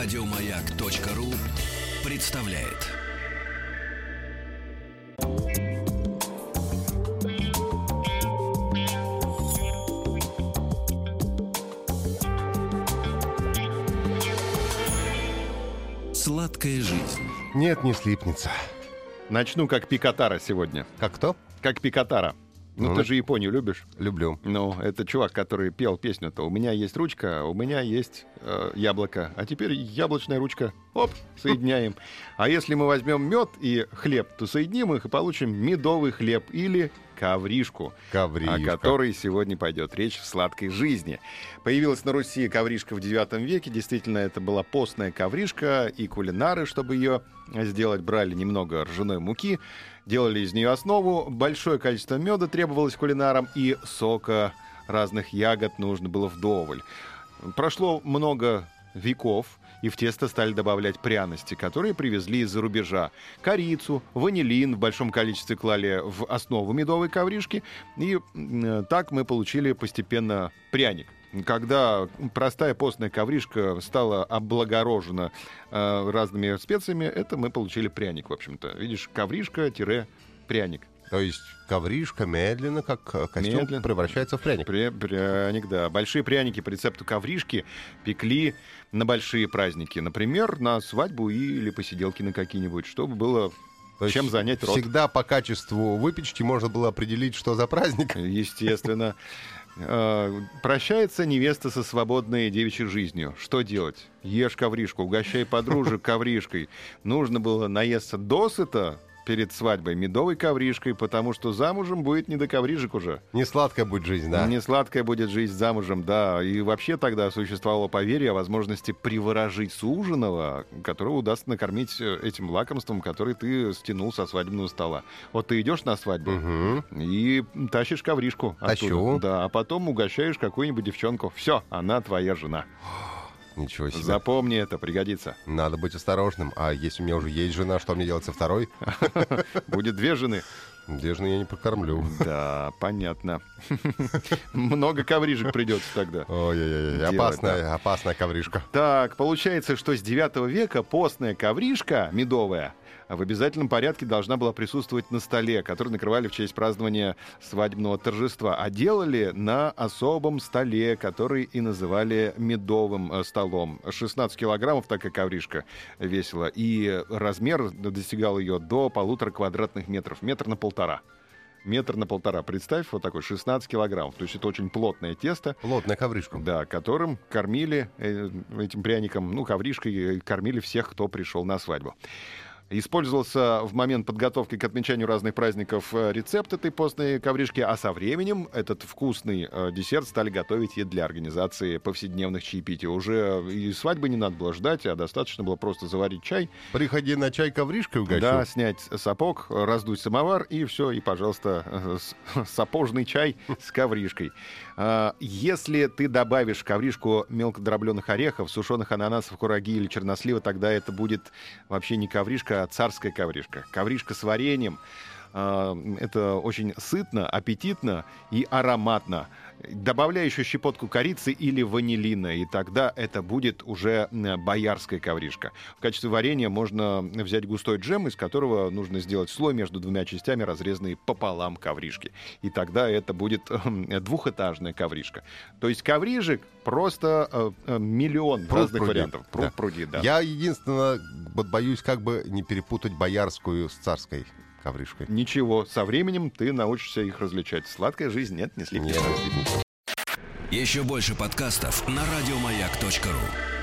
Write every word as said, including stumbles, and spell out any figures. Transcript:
Радиомаяк.ру представляет. Сладкая жизнь. Нет, не слипнется. Начну как Пикатара сегодня. Как кто? Как Пикатара. Ну, ну, ты же Японию любишь? Люблю. Ну, это чувак, который пел песню-то. У меня есть ручка, у меня есть э, яблоко. А теперь яблочная ручка. Оп, соединяем. А если мы возьмем мед и хлеб, то соединим их и получим медовый хлеб или ковришку, ковришка, о которой сегодня пойдет речь в сладкой жизни. Появилась на Руси ковришка в девятом веке. Действительно, это была постная ковришка, и кулинары, чтобы ее сделать, брали немного ржаной муки, делали из нее основу. Большое количество меда требовалось кулинарам, и сока разных ягод нужно было вдоволь. Прошло много веков, и в тесто стали добавлять пряности, которые привезли из-за рубежа. Корицу, ванилин в большом количестве клали в основу медовой ковришки, и так мы получили постепенно пряник. Когда простая постная ковришка стала облагорожена э, разными специями, это мы получили пряник, в общем-то. Видишь, ковришка-пряник. То есть ковришка медленно, как костюм, медленно превращается в пряник. Пря- пряник, да. Большие пряники по рецепту ковришки пекли на большие праздники. Например, на свадьбу или посиделки на какие-нибудь, чтобы было... То чем занять рот? Всегда по качеству выпечки можно было определить, что за праздник. Естественно. Прощается невеста со свободной девичьей жизнью. Что делать? Ешь ковришку, угощай подружек ковришкой. Нужно было наесться досыта перед свадьбой медовой ковришкой, потому что замужем будет не до коврижек уже. Не сладкая будет жизнь, да? Не сладкая будет жизнь замужем, да. И вообще тогда существовало поверье о возможности приворожить суженого, которого удастся накормить этим лакомством, который ты стянул со свадебного стола. Вот ты идешь на свадьбу угу. и тащишь коврижку. Тащу. Да, а потом угощаешь какую-нибудь девчонку. Все, она твоя жена. Ничего себе. Запомни это, пригодится. Надо быть осторожным. А если у меня уже есть жена, что мне делать со второй? Будет две жены. Две жены я не покормлю. Да, понятно. Много коврижек придется тогда. Ой-ой-ой, опасная, опасная коврижка. Так, получается, что с девятого века постная коврижка медовая в обязательном порядке должна была присутствовать на столе, который накрывали в честь празднования свадебного торжества. А делали на особом столе, который и называли медовым столом. шестнадцать килограммов такая ковришка весила. И размер достигал ее до полутора квадратных метров. Метр на полтора. Метр на полтора. Представь, вот такой шестнадцать килограммов. То есть это очень плотное тесто. Плотная ковришка. Да, которым кормили, этим пряником, ну, ковришкой кормили всех, кто пришел на свадьбу. Использовался в момент подготовки к отмечанию разных праздников рецепт этой постной ковришки, а со временем этот вкусный десерт стали готовить и для организации повседневных чаепитий. Уже и свадьбы не надо было ждать, а достаточно было просто заварить чай. Приходи на чай ковришкой угощу. Да, снять сапог, раздуть самовар, и все, и, пожалуйста, сапожный чай с ковришкой. Если ты добавишь в ковришку мелкодробленых орехов, сушеных ананасов, кураги или чернослива, тогда это будет вообще не ковришка, царская ковришка. Ковришка с вареньем. Это очень сытно, аппетитно и ароматно. Добавляй еще щепотку корицы или ванилина, и тогда это будет уже боярская ковришка. В качестве варенья можно взять густой джем, из которого нужно сделать слой между двумя частями, разрезанные пополам ковришки. И тогда это будет двухэтажная ковришка. То есть коврижек просто миллион Пруд разных пруди. вариантов. Пруд, да. Пруди, да. Я единственное боюсь как бы не перепутать боярскую с царской ковришкой. Ничего, со временем ты научишься их различать. Сладкая жизнь, нет, не слепится. Еще больше подкастов на радиомаяк точка ру.